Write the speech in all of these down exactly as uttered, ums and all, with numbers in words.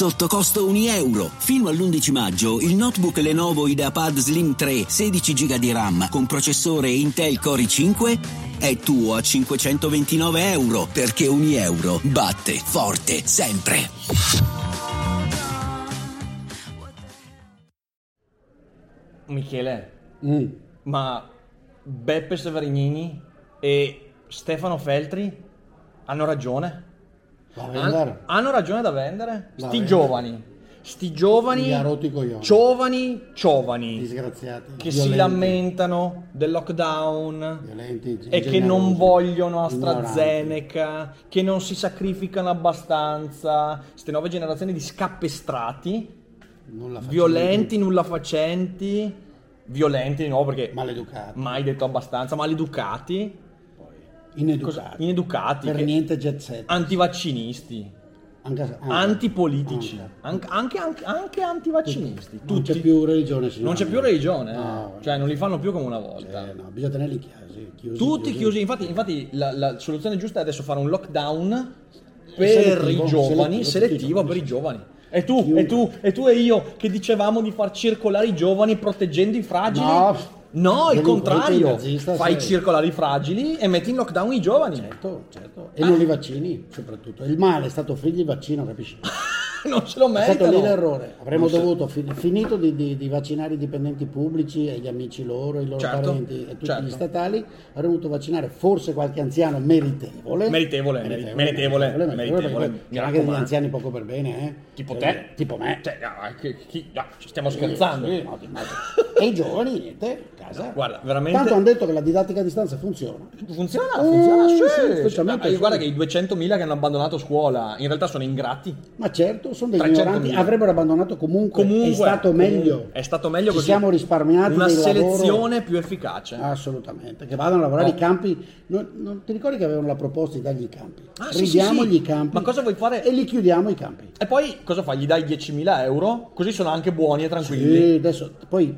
sotto costo un euro. Fino all'undici maggio il notebook Lenovo IdeaPad Slim tre sedici giga di RAM con processore Intel Core i cinque è tuo a cinquecentoventinove euro, perché ogni euro batte forte sempre. Michele, mm. ma Beppe Severgnini e Stefano Feltri hanno ragione? Da vendere. Hanno ragione da vendere? Da sti vendere. giovani, sti giovani, giovani, giovani, disgraziati, che violenti. Si lamentano del lockdown, violenti, e che non vogliono AstraZeneca, ignoranti. Che non si sacrificano abbastanza, ste nuove generazioni di scapestrati. Nulla violenti, nulla facenti, violenti di nuovo perché maleducati, mai detto abbastanza, maleducati, poi ineducati, ineducati per niente jet set, antivaccinisti, anche, anche, antipolitici, anche, anche, anche, anche antivaccinisti. Tutti. Non c'è più religione, signora. Non c'è più religione, no, eh. Cioè non li fanno più come una volta. Cioè, no, bisogna tenerli chiusi, chiusi tutti chiusi. chiusi. Infatti, infatti la, la soluzione giusta è adesso fare un lockdown per selettivo, i giovani, selettivo, selettivo per i giovani. E tu, e tu, e tu e io che dicevamo di far circolare i giovani proteggendo i fragili? No, no, il contrario. Nazista, fai sei. circolare i fragili e metti in lockdown i giovani. Certo, certo. E ah. non li vaccini, soprattutto. Il male è stato finire il vaccino, capisci? Non ce lo meritano. È stato lì l'errore. Avremmo non dovuto se... finito di, di, di vaccinare i dipendenti pubblici e gli amici loro, i loro certo, parenti e tutti certo. gli statali. Avremmo dovuto vaccinare forse qualche anziano meritevole. Meritevole, meritevole, meritevole. meritevole, meritevole, meritevole. Anche degli anziani poco per bene, eh. Tipo te, tipo me. Cioè, no, chi, chi, no, ci stiamo scherzando. Sì, no, e i giovani, niente, a casa. Guarda, veramente. Tanto hanno detto che la didattica a distanza funziona. Funziona, funziona. Eh, sì, sì, ma, guarda che i duecentomila che hanno abbandonato scuola in realtà sono ingrati. Ma certo. Sono degli ignoranti, avrebbero abbandonato comunque, comunque è stato meglio è stato meglio così. Ci siamo risparmiati una selezione lavoro. Più efficace, assolutamente, che vadano a lavorare oh. i campi. Non, non ti ricordi che avevano la proposta di dargli i campi? ah, ridiamo sì, sì, sì. i campi, ma cosa vuoi fare? E li chiudiamo i campi e poi cosa fai? Gli dai diecimila euro così sono anche buoni e tranquilli. Sì, adesso poi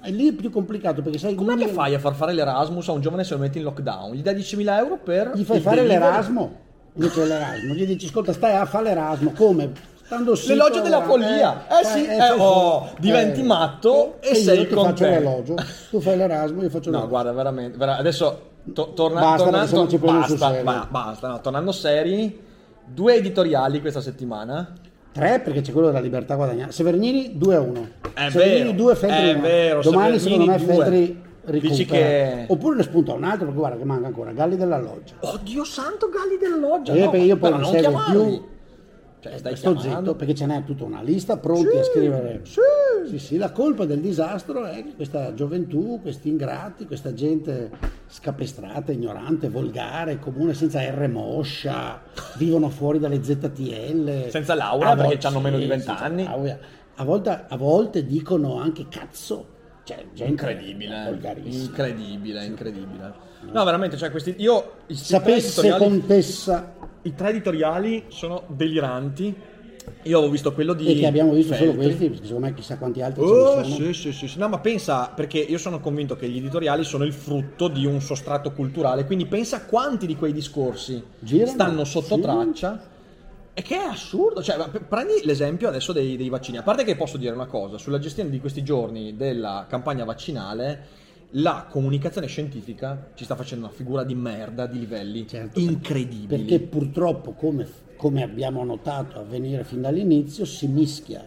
e lì è più complicato perché sai come che fai a far fare l'Erasmus a un giovane se lo metti in lockdown? Gli dai diecimila euro per gli fai fare l'Erasmus, l'Erasmus gli dici ascolta stai a fare l'Erasmus come? L'elogio della follia, eh, eh sì, eh, oh, diventi eh, matto eh, e sei contento. Io ti faccio l'elogio, tu fai l'Erasmus, io faccio l'elogio. No, guarda, veramente, vera, adesso to, torna, basta, torna, to, ci basta, ma, basta no, tornando seri, due editoriali questa settimana. Tre, perché c'è quello della libertà guadagnata. Severgnini due a uno, è Severgnini vero, due, Feltri è vero, domani Severgnini secondo me due. Feltri dici che... oppure ne spunta un altro, perché guarda che manca ancora Galli della Loggia. Oddio santo, Galli della Loggia, no, perché io poi non seguo più. Cioè, stai sto zitto perché ce n'è tutta una lista pronti sì, a scrivere sì. sì sì la colpa del disastro è questa gioventù, questi ingrati, questa gente scapestrata, ignorante, volgare, comune, senza R moscia, vivono fuori dalle Z T L senza laurea perché ci hanno meno di vent'anni, a volte a volte dicono anche cazzo, cioè gente incredibile incredibile sì. incredibile no veramente, cioè questi io sapesse editoriali... contessa. I tre editoriali sono deliranti. Io avevo visto quello di. E che abbiamo visto Feltri. Solo questi, perché secondo me chissà quanti altri oh, ce ne sono. Sì, sì, sì. No, ma pensa, perché io sono convinto che gli editoriali sono il frutto di un sostrato culturale. Quindi pensa a quanti di quei discorsi girano, stanno sotto sì. traccia. E che è assurdo. Cioè, prendi l'esempio adesso dei, dei vaccini. A parte che posso dire una cosa sulla gestione di questi giorni della campagna vaccinale. La comunicazione scientifica ci sta facendo una figura di merda di livelli certo, incredibili. Perché purtroppo, come, come abbiamo notato avvenire fin dall'inizio, si mischia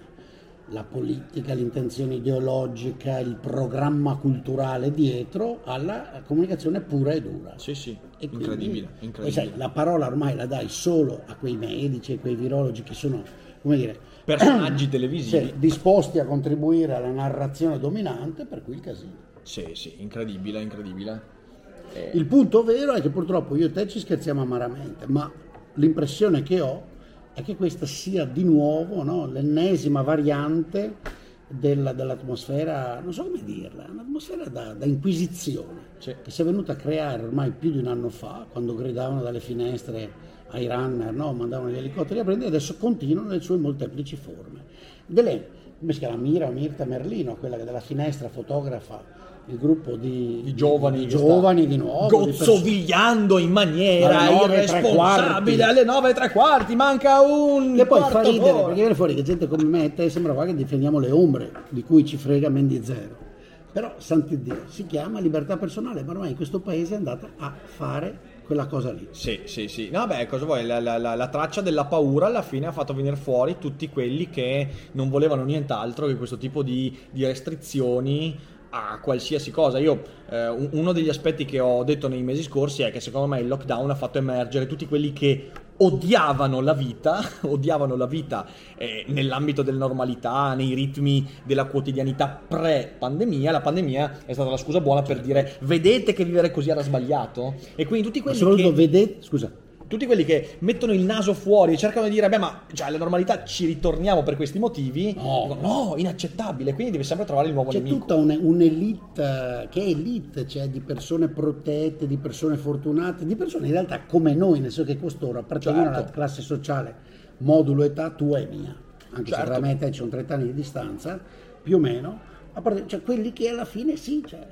la politica, l'intenzione ideologica, il programma culturale dietro alla comunicazione pura e dura. Sì, sì, e quindi, incredibile. incredibile. E sai, la parola ormai la dai solo a quei medici e quei virologi che sono, come dire, personaggi televisivi. Cioè, disposti a contribuire alla narrazione dominante, per cui il casino. Sì, sì, incredibile, incredibile. Eh. Il punto vero è che purtroppo io e te ci scherziamo amaramente, ma l'impressione che ho è che questa sia di nuovo, no, l'ennesima variante della, dell'atmosfera, non so come dirla, un'atmosfera da, da inquisizione, sì. che si è venuta a creare ormai più di un anno fa, quando gridavano dalle finestre ai runner, no, mandavano gli elicotteri a prendere, adesso continuano nelle sue molteplici forme. Delle, come si chiama, Mira Mirta Merlino, quella che dalla finestra fotografa il gruppo di I giovani, di, giovani di nuovo gozzovigliando pers- in maniera irresponsabile alle nove e tre quarti, manca un e poi fa ridere d'ora. Perché viene fuori che gente come me e te sembra qua che difendiamo le ombre di cui ci frega men di zero, però sant'Iddio, si chiama libertà personale, ma ormai in questo paese è andata a fare quella cosa lì. Sì, sì, sì. No, beh, cosa vuoi? La, la, la, la traccia della paura alla fine ha fatto venire fuori tutti quelli che non volevano nient'altro che questo tipo di, di restrizioni a qualsiasi cosa. Io eh, uno degli aspetti che ho detto nei mesi scorsi è che secondo me il lockdown ha fatto emergere tutti quelli che odiavano la vita, odiavano la vita eh, nell'ambito della normalità, nei ritmi della quotidianità pre-pandemia. La pandemia è stata la scusa buona per dire vedete che vivere così era sbagliato, e quindi tutti quelli che vedete, scusa, tutti quelli che mettono il naso fuori e cercano di dire beh ma già alla normalità ci ritorniamo per questi motivi, no, dicono, no, inaccettabile, quindi devi sempre trovare il nuovo c'è nemico. C'è tutta un, un'elite che è elite, cioè di persone protette, di persone fortunate, di persone in realtà come noi, nel senso che costoro appartengono certo alla classe sociale modulo età tua e mia, anche certo se veramente c'è un trent'anni di distanza più o meno, cioè quelli che alla fine sì, cioè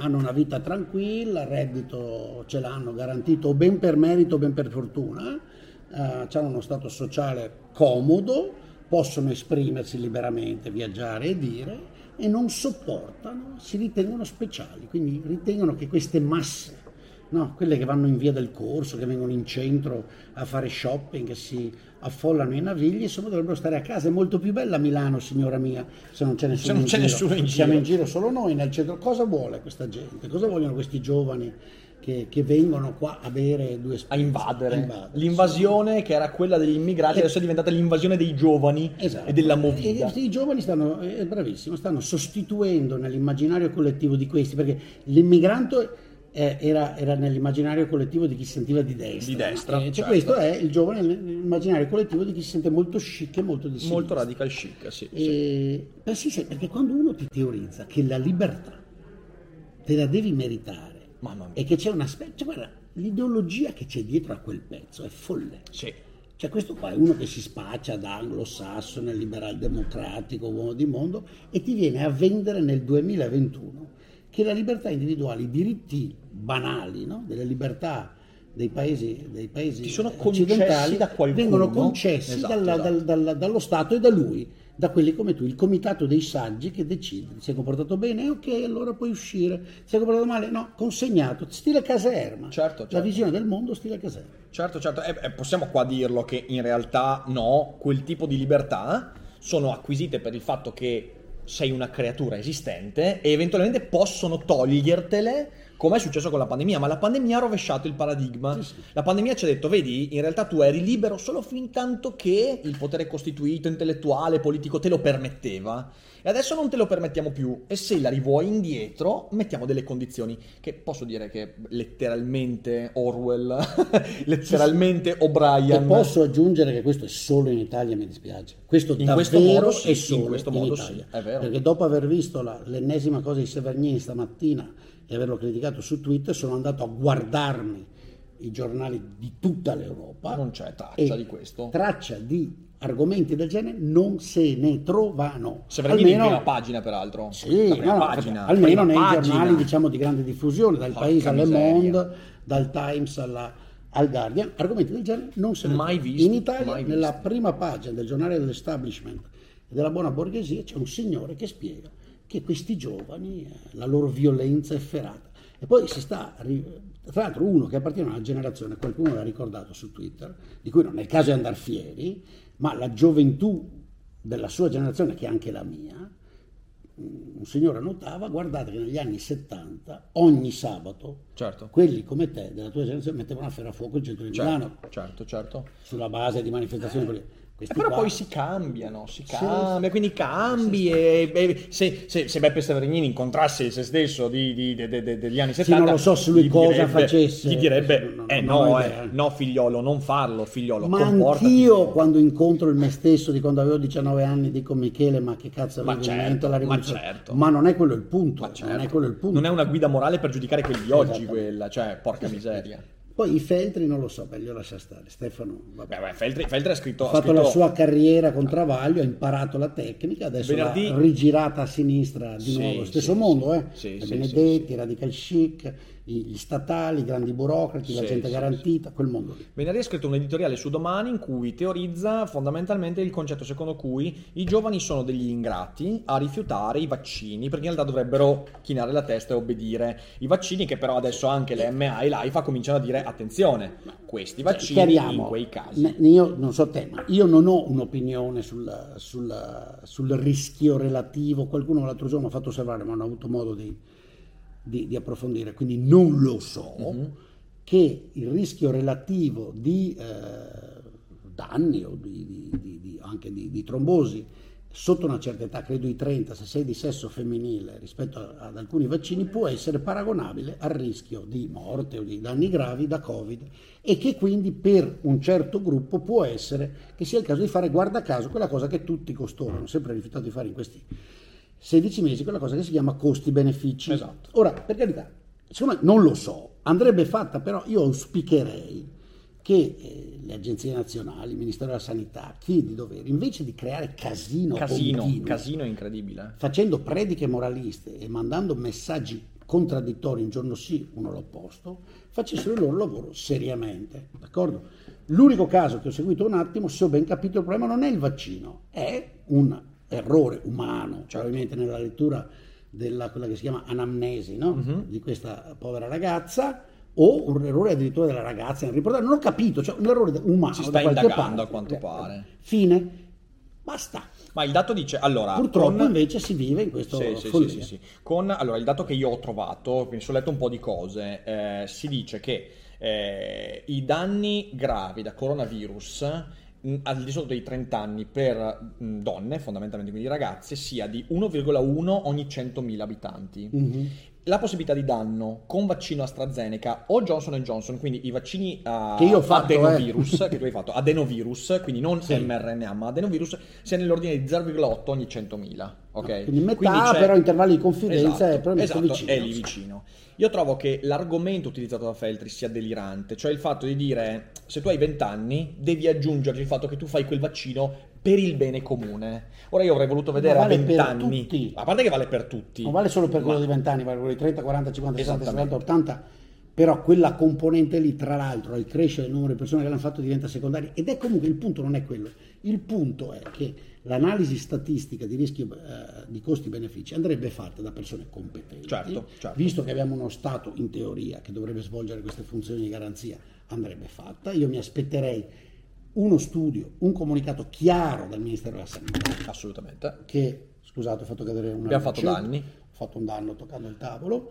hanno una vita tranquilla, il reddito ce l'hanno garantito ben per merito, ben per fortuna, eh, hanno uno stato sociale comodo, possono esprimersi liberamente, viaggiare e dire, e non sopportano, si ritengono speciali, quindi ritengono che queste masse, no, quelle che vanno in via del corso, che vengono in centro a fare shopping, che si affollano i navigli, insomma dovrebbero stare a casa. È molto più bella Milano, signora mia, se non c'è nessuno, non in, c'è giro. nessuno in giro. Siamo in giro solo noi nel centro. Cosa vuole questa gente? Cosa vogliono questi giovani che, che vengono qua a bere due a invadere. a invadere? L'invasione sì. che era quella degli immigrati e adesso è diventata l'invasione dei giovani, esatto, e della movida. E, e, i giovani stanno, è bravissimo, stanno sostituendo nell'immaginario collettivo di questi, perché l'immigrante Era, era nell'immaginario collettivo di chi si sentiva di destra, di destra cioè certo. Questo è il giovane nell'immaginario collettivo di chi si sente molto chic e molto di sinistra, molto radical chic, sì, e, sì. Beh, sì, sì, perché quando uno ti teorizza che la libertà te la devi meritare, mamma mia, e che c'è un aspetto, cioè, guarda, l'ideologia che c'è dietro a quel pezzo è folle, sì. Cioè questo qua è uno che si spaccia da anglosassone, liberal democratico, uomo di mondo, e ti viene a vendere nel duemilaventuno che la libertà individuale, i diritti banali, no? delle libertà dei paesi, dei paesi Ti sono occidentali da qualcuno, vengono concessi esatto, dalla, esatto. Dal, dal, dallo Stato e da lui, da quelli come tu, il comitato dei saggi che decide, si è comportato bene, ok, allora puoi uscire, si è comportato male, no, consegnato, stile caserma, certo, certo. La visione del mondo stile caserma. Certo, certo, e, e possiamo qua dirlo che in realtà no, quel tipo di libertà sono acquisite per il fatto che sei una creatura esistente e eventualmente possono togliertele, come è successo con la pandemia, ma la pandemia ha rovesciato il paradigma. Sì, sì. La pandemia ci ha detto, vedi, in realtà tu eri libero solo fin tanto che il potere costituito, intellettuale, politico te lo permetteva, e adesso non te lo permettiamo più, e se la rivuoi indietro mettiamo delle condizioni che posso dire che letteralmente Orwell, letteralmente O'Brien. E posso aggiungere che questo è solo in Italia, mi dispiace, questo in questo modo sì, è solo in, questo in modo Italia, sì, è vero. Perché dopo aver visto la, l'ennesima cosa di Severgnini stamattina e averlo criticato su Twitter, sono andato a guardarmi i giornali di tutta l'Europa. Non c'è traccia di questo. Traccia di argomenti del genere non se ne trovano. Se almeno in prima pagina, peraltro. Sì, prima no, pagina, almeno prima nei pagina. giornali, diciamo, di grande diffusione, dal Porca Paese alle miseria. Monde, dal Times alla, al Guardian, argomenti del genere non se ne mai trovano. Visto, in Italia, mai nella visto. prima pagina del giornale dell'establishment e della buona borghesia, c'è un signore che spiega che questi giovani, eh, la loro violenza è efferata. E poi si sta, tra l'altro uno che appartiene a una generazione, qualcuno l'ha ricordato su Twitter, di cui non è il caso di andar fieri, ma la gioventù della sua generazione, che è anche la mia, un signore notava, guardate che negli anni settanta, ogni sabato, certo, quelli come te, della tua generazione, mettevano a ferrafuoco il centro di Milano. Certo, certo, certo. Sulla base di manifestazioni politiche. Eh, però qua. Poi si cambiano, si cambia, sì, quindi cambi sì, sì. E, e se, se, se Beppe Severgnini incontrasse se stesso di, di, de, de, de, degli anni settanta, sì, non lo so se lui cosa direbbe, facesse, gli direbbe, no, no, eh no, eh, no figliolo, non farlo figliolo, ma comportati. Anch'io quando incontro il me stesso di quando avevo diciannove anni dico Michele ma che cazzo avevo certo, in mente alla rivoluzione, ma, certo. ma non è quello il punto, ma certo. non è quello il punto, non è una guida morale per giudicare quelli di oggi quella, cioè porca miseria. Poi i Feltri non lo so, meglio lascia stare. Stefano, vabbè. Beh, Feltri, Feltri ha scritto, ha fatto ha scritto... la sua carriera con Travaglio, ha imparato la tecnica, adesso Benardì... l'ha rigirata a sinistra di sì, nuovo, stesso sì, mondo, eh? Sì, sì, Benedetti, sì, sì. Radical chic, gli statali, i grandi burocrati, sì, la gente sì, garantita, sì. Quel mondo lì. Benardì ha scritto un editoriale su Domani in cui teorizza fondamentalmente il concetto secondo cui i giovani sono degli ingrati a rifiutare i vaccini, perché in realtà dovrebbero chinare la testa e obbedire i vaccini, che però adesso anche l'E M A e l'AIFA cominciano a dire attenzione, questi vaccini chiariamo, in quei casi. Io non so te, ma io non ho un'opinione sul, sul, sul rischio relativo, qualcuno l'altro giorno mi ha fatto osservare, ma non ho avuto modo di, di, di approfondire, quindi non lo so, uh-huh. che il rischio relativo di eh, danni o di, di, di, di, anche di, di trombosi sotto una certa età, credo i trenta, se sei di sesso femminile rispetto ad alcuni vaccini, può essere paragonabile al rischio di morte o di danni gravi da Covid, e che quindi per un certo gruppo può essere che sia il caso di fare, guarda caso, quella cosa che tutti costoro hanno sempre rifiutato di fare in questi sedici mesi, quella cosa che si chiama costi-benefici. Esatto. Ora, per carità, secondo me non lo so, andrebbe fatta, però io auspicherei che le agenzie nazionali, il Ministero della Sanità, chi di dovere, invece di creare casino casino, continuo, casino incredibile, facendo prediche moraliste e mandando messaggi contraddittori un giorno sì, uno l'opposto, facessero il loro lavoro seriamente, d'accordo? L'unico caso che ho seguito un attimo, se ho ben capito, il problema non è il vaccino, è un errore umano, cioè ovviamente nella lettura della quella che si chiama anamnesi, no? Mm-hmm. Di questa povera ragazza, o un errore addirittura della ragazza nel riportare, non ho capito, cioè un errore umano. Si sta indagando a quanto pare. Fine. Basta. Ma il dato dice, allora... Purtroppo con... invece si vive in questo sì, follia. Sì, sì, sì. Con, allora, il dato che io ho trovato, quindi ho letto un po' di cose, eh, si dice che eh, i danni gravi da coronavirus al di sotto dei trenta anni per donne, fondamentalmente quindi ragazze, sia di uno virgola uno ogni centomila abitanti. Mm-hmm. La possibilità di danno con vaccino AstraZeneca o Johnson and Johnson, quindi i vaccini a che io ho fatto, adenovirus, eh. che tu hai fatto, adenovirus, quindi non sì. mRNA, ma adenovirus, sia nell'ordine di zero virgola otto ogni centomila. Okay? Quindi metà, quindi però intervalli di confidenza esatto, è, esatto, vicino, è lì vicino. Io trovo che l'argomento utilizzato da Feltri sia delirante, cioè il fatto di dire se tu hai venti anni devi aggiungerci il fatto che tu fai quel vaccino per il bene comune. Ora io avrei voluto vedere vale a venti anni, a parte che vale per tutti, non vale solo per quello ma... di venti anni, vale quello di trenta, quaranta, cinquanta, sessanta, settanta, ottanta, però quella componente lì, tra l'altro al crescere il numero di persone che l'hanno fatto diventa secondaria, ed è comunque il punto non è quello, il punto è che l'analisi statistica di rischio eh, di costi-benefici andrebbe fatta da persone competenti, certo, certo. Visto che abbiamo uno Stato in teoria che dovrebbe svolgere queste funzioni di garanzia, andrebbe fatta, io mi aspetterei uno studio, un comunicato chiaro dal Ministero della Sanità. Assolutamente. Che, scusate, ho fatto cadere una... Abbiamo fatto danni. Ho fatto un danno toccando il tavolo.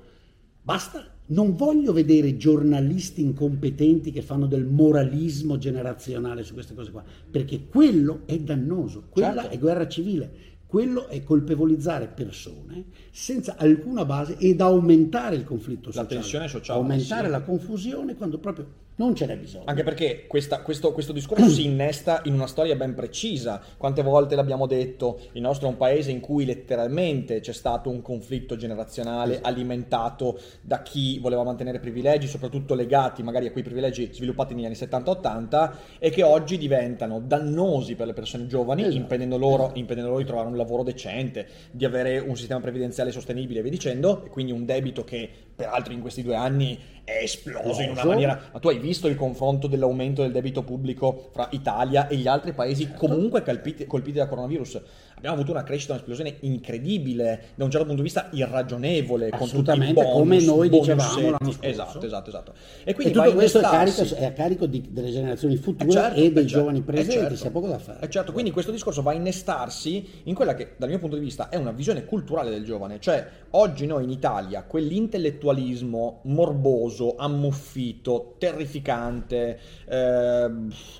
Basta. Non voglio vedere giornalisti incompetenti che fanno del moralismo generazionale su queste cose qua. Perché quello è dannoso. Quella certo. è guerra civile. Quello è colpevolizzare persone senza alcuna base ed aumentare il conflitto sociale. La tensione sociale. Aumentare sì. la confusione quando proprio... non ce n'è bisogno. Anche perché questa, questo, questo discorso si innesta in una storia ben precisa. Quante volte l'abbiamo detto, il nostro è un paese in cui letteralmente c'è stato un conflitto generazionale esatto. alimentato da chi voleva mantenere privilegi, soprattutto legati magari a quei privilegi sviluppati negli anni settanta ottanta, e che oggi diventano dannosi per le persone giovani, esatto. impedendo loro, esatto. impedendo loro di trovare un lavoro decente, di avere un sistema previdenziale sostenibile, e via dicendo, e quindi un debito che peraltro in questi due anni è esploso in una maniera... Ma tu hai visto il confronto dell'aumento del debito pubblico fra Italia e gli altri paesi certo. comunque colpiti, colpiti da coronavirus? Abbiamo avuto una crescita, un'esplosione incredibile, da un certo punto di vista irragionevole, con tutti i bonus, come noi dicevamo l'anno scorso. Esatto, esatto, esatto. E quindi e tutto questo è, carico, è a carico di, delle generazioni future certo, e dei certo, giovani presenti, certo. c'è poco da fare. È certo, quindi questo discorso va a innestarsi in quella che, dal mio punto di vista, è una visione culturale del giovane, cioè oggi noi in Italia quell'intellettualismo morboso, ammuffito, terrificante, eh,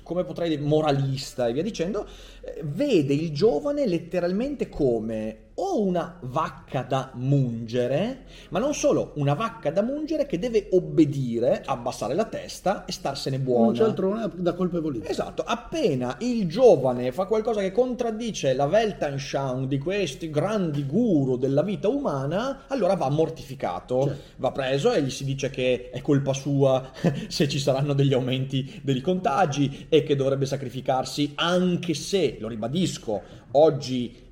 come potrei dire, moralista e via dicendo, vede il giovane letteralmente come o una vacca da mungere, ma non solo, una vacca da mungere che deve obbedire, abbassare la testa e starsene buona. Non c'è altrone da colpevolizzare. Esatto, appena il giovane fa qualcosa che contraddice la Weltanschauung di questi grandi guru della vita umana, allora va mortificato, certo. Va preso e gli si dice che è colpa sua se ci saranno degli aumenti dei contagi e che dovrebbe sacrificarsi, anche se, lo ribadisco, oggi...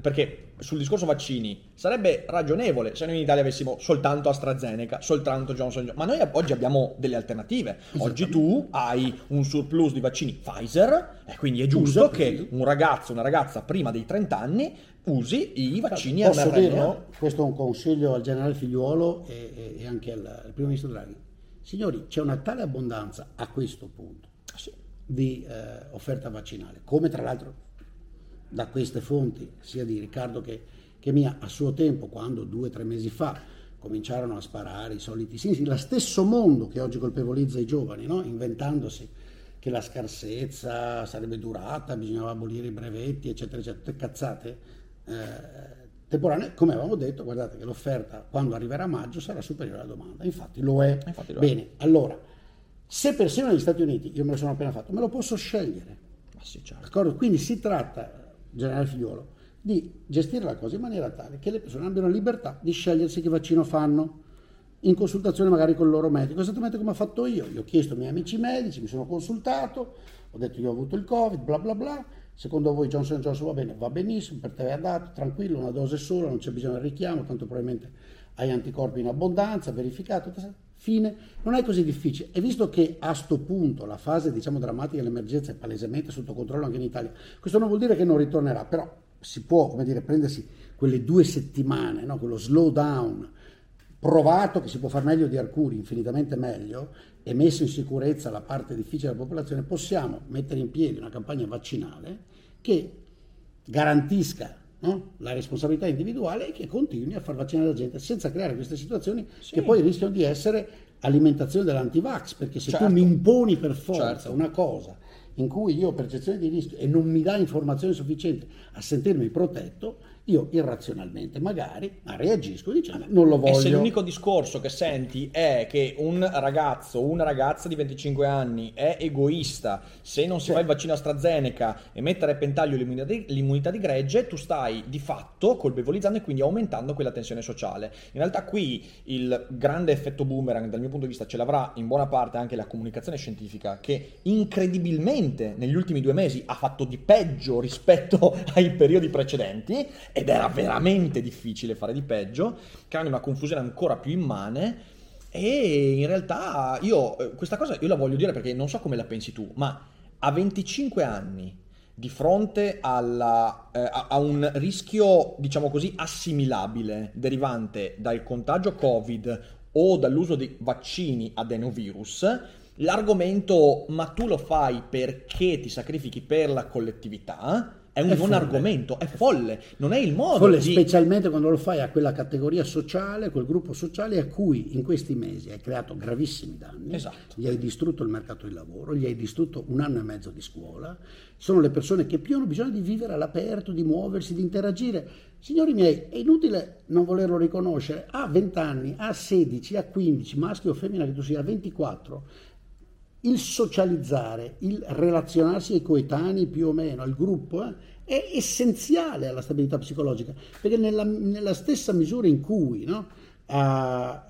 Perché sul discorso vaccini sarebbe ragionevole se noi in Italia avessimo soltanto AstraZeneca, soltanto Johnson Johnson, ma noi oggi abbiamo delle alternative. Oggi tu hai un surplus di vaccini Pfizer e quindi è giusto Uso, che un ragazzo, una ragazza prima dei trenta anni usi i vaccini. Posso dirlo? Questo è un consiglio al generale Figliuolo e, e anche al, al primo ministro Draghi. Signori, c'è una tale abbondanza a questo punto sì. di eh, offerta vaccinale, come tra l'altro da queste fonti, sia di Riccardo che, che mia, a suo tempo, quando due o tre mesi fa cominciarono a sparare i soliti sinistri, lo stesso mondo che oggi colpevolizza i giovani, no? Inventandosi che la scarsezza sarebbe durata, bisognava abolire i brevetti, eccetera, eccetera, cazzate eh, temporanee, come avevamo detto, guardate che l'offerta quando arriverà a maggio sarà superiore alla domanda, infatti lo è. Infatti lo Bene, è. Allora, se persino negli Stati Uniti, io me lo sono appena fatto, me lo posso scegliere, ma sì, certo. D'accordo? Quindi si tratta... Generale Figliuolo, di gestire la cosa in maniera tale che le persone abbiano libertà di scegliersi che vaccino fanno, in consultazione magari con il loro medico, esattamente come ho fatto io. Io ho chiesto ai miei amici medici, mi sono consultato, ho detto io ho avuto il Covid, bla bla bla, secondo voi Johnson Johnson va bene? Va benissimo, per te è adatto, tranquillo, una dose sola, non c'è bisogno del richiamo, tanto probabilmente hai anticorpi in abbondanza, verificato, fine. Non è così difficile. E visto che a sto punto la fase, diciamo, drammatica dell'emergenza è palesemente sotto controllo anche in Italia, questo non vuol dire che non ritornerà, però si può, come dire, prendersi quelle due settimane, no? Quello slow down, provato che si può far meglio di Arcuri, infinitamente meglio, e messo in sicurezza la parte difficile della popolazione, possiamo mettere in piedi una campagna vaccinale che garantisca, no? La responsabilità individuale e che continui a far vaccinare la gente senza creare queste situazioni sì. che poi rischiano di essere alimentazione dell'antivax, perché se certo. tu mi imponi per forza certo. una cosa in cui io ho percezione di rischio e non mi dà informazioni sufficienti a sentirmi protetto, io irrazionalmente magari ma reagisco dicendo non lo voglio. E se l'unico discorso che senti è che un ragazzo, una ragazza di venticinque anni è egoista, se non si sì. fa il vaccino AstraZeneca e mettere a repentaglio l'immunità di, l'immunità di gregge, tu stai di fatto colpevolizzando e quindi aumentando quella tensione sociale. In realtà qui il grande effetto boomerang dal mio punto di vista ce l'avrà in buona parte anche la comunicazione scientifica, che incredibilmente negli ultimi due mesi ha fatto di peggio rispetto ai periodi precedenti, ed era veramente difficile fare di peggio, creando una confusione ancora più immane. E in realtà io questa cosa io la voglio dire perché non so come la pensi tu, ma a venticinque anni di fronte alla, eh, a un rischio, diciamo così, assimilabile derivante dal contagio Covid o dall'uso di vaccini adenovirus, l'argomento ma tu lo fai perché ti sacrifichi per la collettività è un buon argomento, è folle, non è il modo folle, di... specialmente quando lo fai a quella categoria sociale, a quel gruppo sociale a cui in questi mesi hai creato gravissimi danni, esatto. gli hai distrutto il mercato del lavoro, gli hai distrutto un anno e mezzo di scuola, sono le persone che più hanno bisogno di vivere all'aperto, di muoversi, di interagire. Signori miei, è inutile non volerlo riconoscere, a venti anni, a sedici, a quindici, maschio o femmina che tu sia, a ventiquattro, il socializzare, il relazionarsi ai coetanei più o meno, al gruppo, eh, è essenziale alla stabilità psicologica, perché nella, nella stessa misura in cui no, a,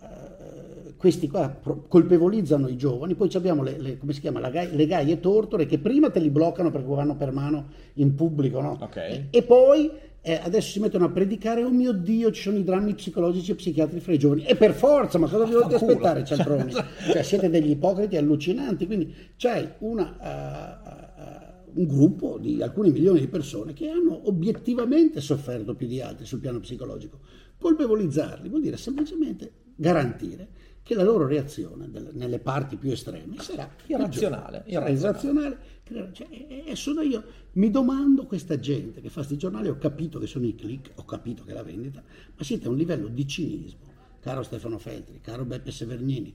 uh, questi qua colpevolizzano i giovani, poi abbiamo le, le, come si chiama, la, le gaie tortore che prima te li bloccano perché vanno per mano in pubblico, no? Okay. e, e poi... Eh, adesso si mettono a predicare, oh mio Dio, ci sono i drammi psicologici e psichiatrici fra i giovani, e per forza, ma cosa vi volete aspettare, cialtroni? Cioè siete degli ipocriti allucinanti. Quindi c'è una, uh, uh, un gruppo di alcuni milioni di persone che hanno obiettivamente sofferto più di altri sul piano psicologico. Colpevolizzarli vuol dire semplicemente garantire che la loro reazione delle, nelle parti più estreme sarà irrazionale, sarà irrazionale. Cioè, e, e sono io, mi domando questa gente che fa sti giornali, ho capito che sono i click, ho capito che è la vendita, ma siete a un livello di cinismo, caro Stefano Feltri, caro Beppe Severgnini,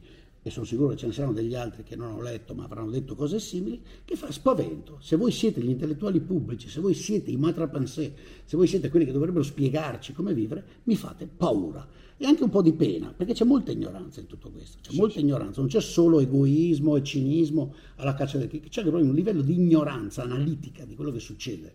e sono sicuro che ce ne saranno degli altri che non ho letto ma avranno detto cose simili, che fa spavento. Se voi siete gli intellettuali pubblici, se voi siete i matrapansè, se voi siete quelli che dovrebbero spiegarci come vivere, mi fate paura e anche un po' di pena, perché c'è molta ignoranza in tutto questo, c'è sì, molta sì. ignoranza, non c'è solo egoismo e cinismo alla caccia del chicco, c'è proprio un livello di ignoranza analitica di quello che succede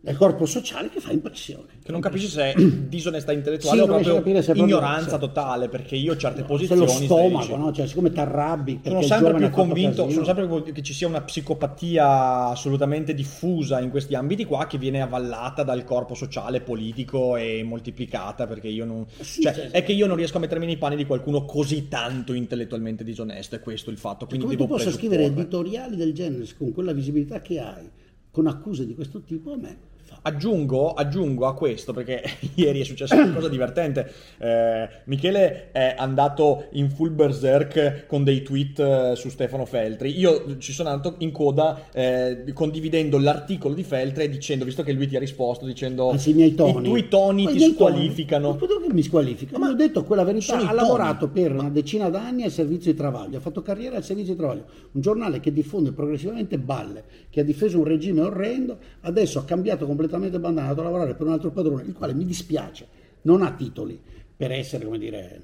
nel corpo sociale che fa impressione. Che non capisci se è disonestà intellettuale sì, o proprio se ignoranza proprio, totale, perché io certe no, posizioni... lo stomaco, no? Cioè, siccome ti arrabbi... Sono sempre più convinto sono sempre che ci sia una psicopatia assolutamente diffusa in questi ambiti qua, che viene avvallata dal corpo sociale, politico e moltiplicata, perché io non... Sì, cioè, certo. È che io non riesco a mettermi nei panni di qualcuno così tanto intellettualmente disonesto, è questo il fatto. Quindi come devo tu possa scrivere editoriali del genere con quella visibilità che hai, con accuse di questo tipo, a me... Aggiungo, aggiungo a questo, perché ieri è successa una cosa divertente. Eh, Michele è andato in full berserk con dei tweet eh, su Stefano Feltri. Io ci sono andato in coda eh, condividendo l'articolo di Feltri e dicendo, visto che lui ti ha risposto, dicendo i miei toni, i tuoi toni ti squalificano. Toni? Ma che mi squalificano? Ma ho detto quella verità. Ha lavorato per una decina d'anni al servizio di Travaglio, ha fatto carriera al servizio di Travaglio, un giornale che diffonde progressivamente balle, che ha difeso un regime orrendo, adesso ha cambiato completamente completamente bandato a lavorare per un altro padrone, il quale mi dispiace, non ha titoli per essere, come dire,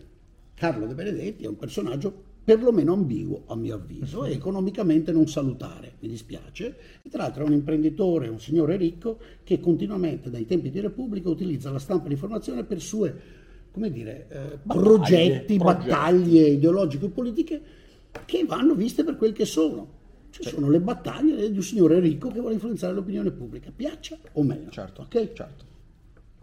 Carlo De Benedetti è un personaggio perlomeno ambiguo a mio avviso e economicamente non salutare, mi dispiace, e tra l'altro è un imprenditore, un signore ricco che continuamente dai tempi di Repubblica utilizza la stampa e l'informazione per sue, come dire, eh, battaglie, progetti, progetti, battaglie ideologiche e politiche che vanno viste per quel che sono. Ci cioè, sono le battaglie di un signore ricco che vuole influenzare l'opinione pubblica, piaccia o meno. Certo, okay? certo.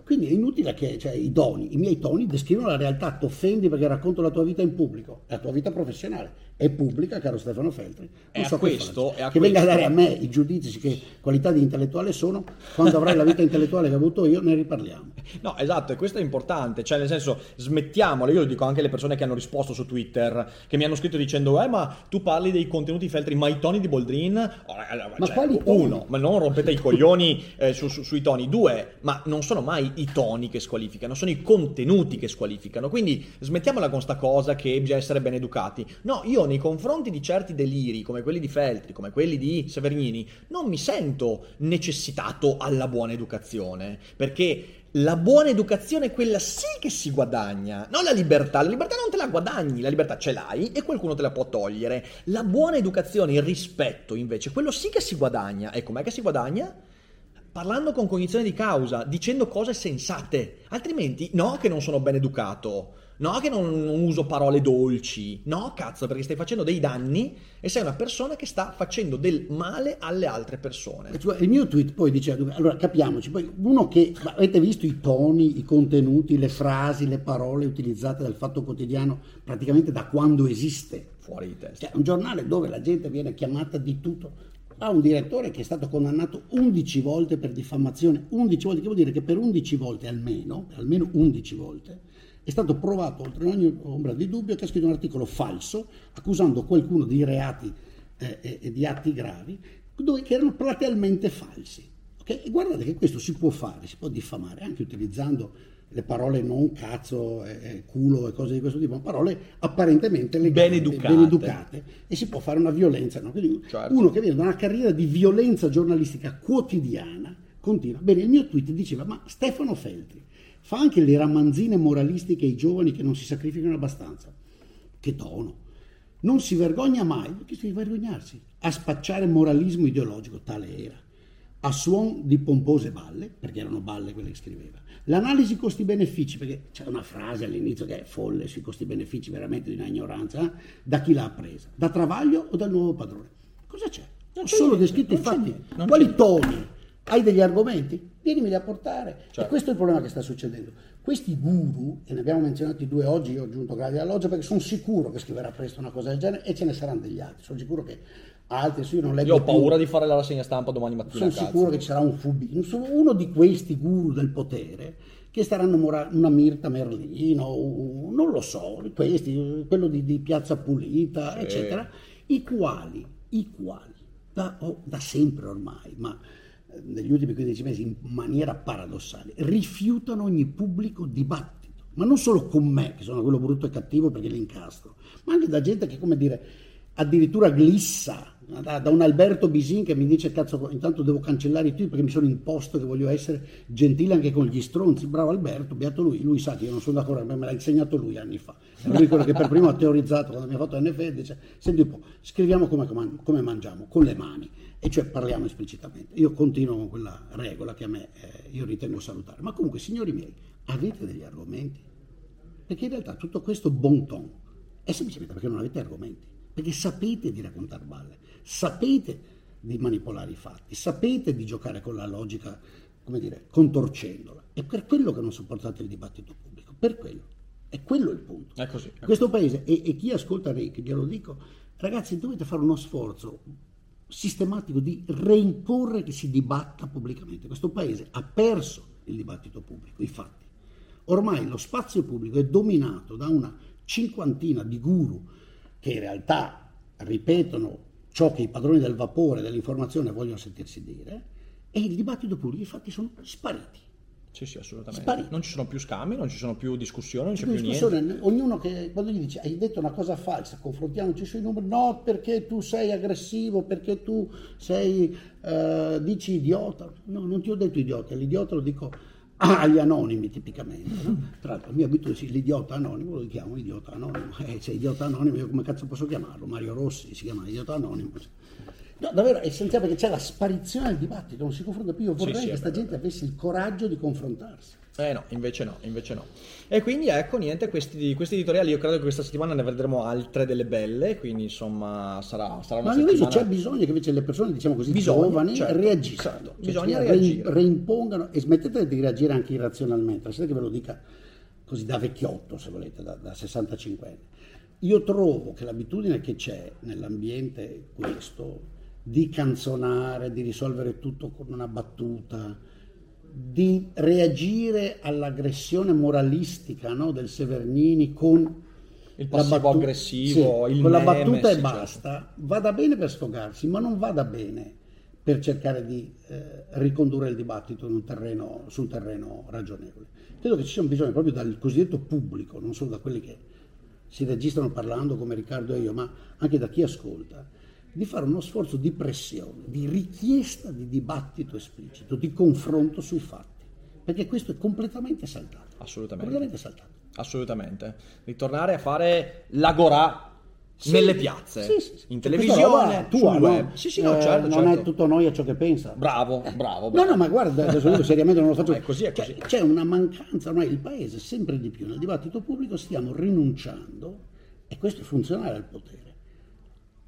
Quindi è inutile che cioè, i toni, i miei toni descrivono la realtà, ti offendi perché racconto la tua vita in pubblico, la tua vita professionale è pubblica, caro Stefano Feltri. Non è so a questo, è a che questo. Venga a dare a me i giudizi che qualità di intellettuale sono, quando avrai la vita intellettuale che ho avuto io ne riparliamo. No, esatto, e questo è importante, cioè nel senso smettiamole, io lo dico anche alle persone che hanno risposto su Twitter, che mi hanno scritto dicendo eh ma tu parli dei contenuti Feltri, ma i toni di Boldrin, allora, ma cioè, quali toni? Uno, ma non rompete i coglioni eh, su, su, sui toni, due, ma non sono mai i toni che squalificano, sono i contenuti che squalificano, quindi smettiamola con sta cosa che bisogna essere ben educati. No, io nei confronti di certi deliri come quelli di Feltri, come quelli di Severgnini, non mi sento necessitato alla buona educazione, perché la buona educazione è quella sì che si guadagna, non la libertà, la libertà non te la guadagni, la libertà ce l'hai e qualcuno te la può togliere. La buona educazione, il rispetto invece, quello sì che si guadagna. E com'è che si guadagna? Parlando con cognizione di causa, dicendo cose sensate, altrimenti no che non sono ben educato. No che non uso parole dolci, no cazzo, perché stai facendo dei danni e sei una persona che sta facendo del male alle altre persone. Il mio tweet poi dice, allora capiamoci, poi uno che, avete visto i toni, i contenuti, le frasi, le parole utilizzate dal Fatto Quotidiano praticamente da quando esiste? Fuori di testa. Cioè, un giornale dove la gente viene chiamata di tutto, ha un direttore che è stato condannato undici volte per diffamazione, undici volte, che vuol dire che per undici volte almeno, almeno undici volte, è stato provato oltre ogni ombra di dubbio che ha scritto un articolo falso accusando qualcuno di reati eh, e di atti gravi dove, che erano platealmente falsi. Okay? E guardate che questo si può fare, si può diffamare anche utilizzando le parole non cazzo, eh, culo e cose di questo tipo, ma parole apparentemente legali, ben educate. ben educate, e si può fare una violenza. No? Quindi certo. Uno che viene da una carriera di violenza giornalistica quotidiana continua. Bene, il mio tweet diceva, ma Stefano Feltri fa anche le ramanzine moralistiche ai giovani che non si sacrificano abbastanza. Che tono! Non si vergogna mai, perché si deve vergognarsi, a spacciare moralismo ideologico, tale era, a suon di pompose balle, perché erano balle quelle che scriveva. L'analisi costi-benefici, perché c'è una frase all'inizio che è folle sui costi-benefici, veramente di una ignoranza, eh? Da chi l'ha presa? Da Travaglio o dal nuovo padrone? Cosa c'è? Non sono descritti i fatti. Quali toni? Hai degli argomenti? Vienimeli a portare. Certo. E questo è il problema che sta succedendo. Questi guru, e ne abbiamo menzionati due oggi, io ho aggiunto Gradi alla loggia perché sono sicuro che scriverà presto una cosa del genere e ce ne saranno degli altri. Sono sicuro che altri, io non leggo Io ho paura più. di fare la rassegna stampa domani mattina. Sono sicuro che ci sarà un Fubino, uno di questi guru del potere che staranno mora- una Mirta Merlino, non lo so, questi, quello di, di Piazza Pulita, sì. eccetera, i quali, i quali, da, oh, da sempre ormai, ma negli ultimi quindici mesi in maniera paradossale, rifiutano ogni pubblico dibattito, ma non solo con me, che sono quello brutto e cattivo perché li incastro, ma anche da gente che, come dire, addirittura glissa, da, da un Alberto Bisin che mi dice cazzo intanto devo cancellare i tweet perché mi sono imposto che voglio essere gentile anche con gli stronzi. Bravo Alberto, beato lui, lui sa che io non sono d'accordo, me l'ha insegnato lui anni fa, è lui quello che per primo ha teorizzato quando mi ha fatto N F E, dice senti un po', scriviamo come, come mangiamo, con le mani, e cioè parliamo esplicitamente. Io continuo con quella regola che a me eh, io ritengo salutare, ma comunque signori miei, avete degli argomenti? Perché in realtà tutto questo bon ton è semplicemente perché non avete argomenti, perché sapete di raccontare balle, sapete di manipolare i fatti, sapete di giocare con la logica, come dire, contorcendola. È per quello che non sopportate il dibattito pubblico, per quello. È quello il punto. È così, è così. Questo paese, e, e chi ascolta Rick, glielo dico, ragazzi, dovete fare uno sforzo sistematico di reimporre che si dibatta pubblicamente. Questo paese ha perso il dibattito pubblico, i fatti. Ormai lo spazio pubblico è dominato da una cinquantina di guru che in realtà ripetono ciò che i padroni del vapore, dell'informazione vogliono sentirsi dire, e il dibattito pubblico, i fatti sono spariti. Sì, sì, assolutamente. Spariti. Non ci sono più scambi, non ci sono più discussioni, non c'è più niente. Ognuno che, quando gli dice hai detto una cosa falsa, confrontiamoci sui numeri, no perché tu sei aggressivo, perché tu sei, eh, dici idiota. No, non ti ho detto idiota, l'idiota lo dico agli anonimi tipicamente, no? Tra l'altro mi abituo a dire l'idiota anonimo, lo chiamo idiota anonimo, eh, se idiota anonimo io come cazzo posso chiamarlo? Mario Rossi si chiama idiota anonimo. No, davvero è essenziale perché c'è la sparizione del dibattito, non si confronta più. Io vorrei sì, sì, che questa gente avesse il coraggio di confrontarsi. Eh no, invece no, invece no. E quindi ecco, niente, questi, questi editoriali io credo che questa settimana ne vedremo altre delle belle, quindi insomma sarà, sarà una settimana... Ma invece settimana... c'è bisogno che invece le persone, diciamo così, bisogna, giovani, certo, reagiscono. Certo. Cioè, bisogna cioè, reagire. Re, reimpongano, e smettete di reagire anche irrazionalmente, lasciate che ve lo dica così da vecchiotto, se volete, da, da sessantacinque anni. Io trovo che l'abitudine che c'è nell'ambiente questo, di canzonare, di risolvere tutto con una battuta, di reagire all'aggressione moralistica, no, del Severgnini con il passivo aggressivo, sì, il con meme, la battuta sì, e basta, certo. Vada bene per sfogarsi, ma non vada bene per cercare di eh, ricondurre il dibattito in un terreno, su un terreno ragionevole. Credo che ci sia un bisogno proprio dal cosiddetto pubblico, non solo da quelli che si registrano parlando come Riccardo e io, ma anche da chi ascolta, di fare uno sforzo di pressione, di richiesta di dibattito esplicito, di confronto sui fatti, perché questo è completamente saltato. Assolutamente. Completamente saltato. Assolutamente. Ritornare a fare l'agorà sì, nelle piazze, sì, sì, sì. In televisione, tua, sul web. No? Sì, sì, no, eh, certo, non certo. È tutto noi a ciò che pensa. Bravo, eh. bravo, bravo. No, no, ma guarda, adesso io seriamente non lo faccio. È così, è così. C'è, c'è una mancanza, ormai il paese sempre di più nel dibattito pubblico stiamo rinunciando, e questo è funzionale al potere,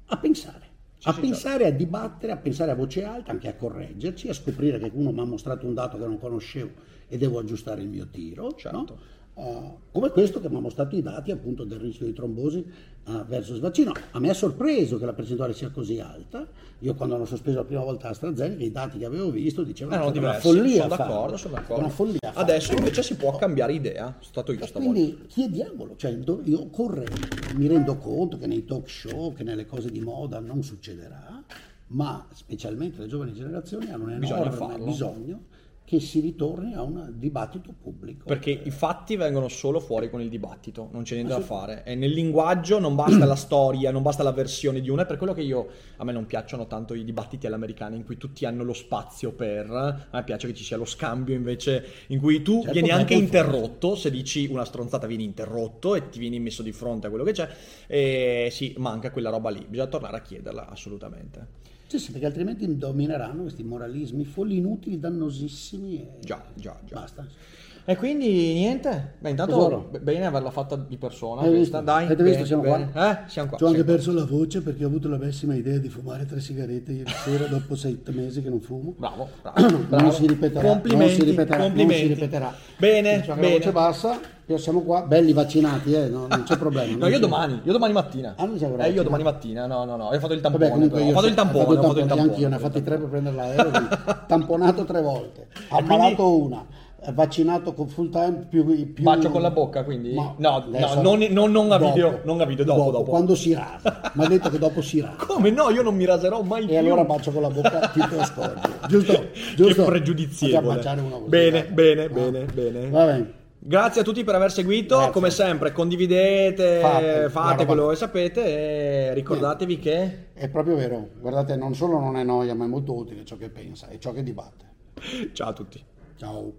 a pensare. A sì, pensare, certo. A dibattere, a pensare a voce alta, anche a correggerci, a scoprire che uno mi ha mostrato un dato che non conoscevo e devo aggiustare il mio tiro, certo. No? Uh, come questo che mi ha mostrato i dati appunto del rischio di trombosi uh, versus vaccino. A me è sorpreso che la percentuale sia così alta. Io quando hanno sospeso la prima volta AstraZeneca, i dati che avevo visto dicevano che era una follia. Sono d'accordo, sono d'accordo. Una follia. Adesso farlo. Invece si può oh. cambiare idea, sono stato io stavolta. Quindi chiediamolo, cioè io correggo. Mi rendo conto che nei talk show, che nelle cose di moda non succederà, ma specialmente le giovani generazioni hanno un enorme bisogno che si ritorni a un dibattito pubblico. Perché i fatti vengono solo fuori con il dibattito, non c'è niente da fare. E nel linguaggio non basta la storia, non basta la versione di una, è per quello che io, a me non piacciono tanto i dibattiti all'americana in cui tutti hanno lo spazio per, a me piace che ci sia lo scambio invece, in cui tu certo, vieni anche interrotto, se dici una stronzata vieni interrotto e ti vieni messo di fronte a quello che c'è, e sì, manca quella roba lì, bisogna tornare a chiederla assolutamente. Sì, sì, perché altrimenti domineranno questi moralismi folli, inutili, dannosissimi. E... Già, già, già. Basta. E quindi niente. Beh, intanto b- bene averla fatta di persona. Hai questa. Visto? Dai, avete bene, visto? Siamo bene. Qua. Eh? Siamo qua. Ci ho anche perso qua. La voce perché ho avuto la pessima idea di fumare tre sigarette ieri sera dopo sei mesi che non fumo. Bravo, bravo. Non bravo. Si ripeterà. Complimenti. Non si ripeterà. Complimenti. Non si ripeterà. Bene, bene. La voce bassa. Siamo qua, belli vaccinati, eh? No, non c'è problema. No, non io c'è. domani, io domani mattina. Ah, eh, io domani mattina, no, no, no, ho fatto il tampone. Vabbè, comunque io ho fatto il tampone, ho fatto, ho fatto il tampone. Anch'io ne ho fatti tre per prendere l'aereo, tamponato tre volte, ammalato quindi... una. Vaccinato con full time più, più... Bacio con la bocca quindi? Ma no, no non, non, non a video, non a video, dopo, dopo, dopo. Quando si rasa, mi ha detto che dopo si rasa. Come no? Io non mi raserò mai e più. E allora bacio con la bocca ti te lo scorgi. Giusto, giusto. Che pregiudizievole. Bene, bene, ah. bene, bene. Va bene. Grazie a tutti per aver seguito. Grazie. Come sempre condividete, fate, fate quello che sapete e ricordatevi che è proprio vero, guardate, non solo non è noia ma è molto utile ciò che pensa e ciò che dibatte. Ciao a tutti. Ciao.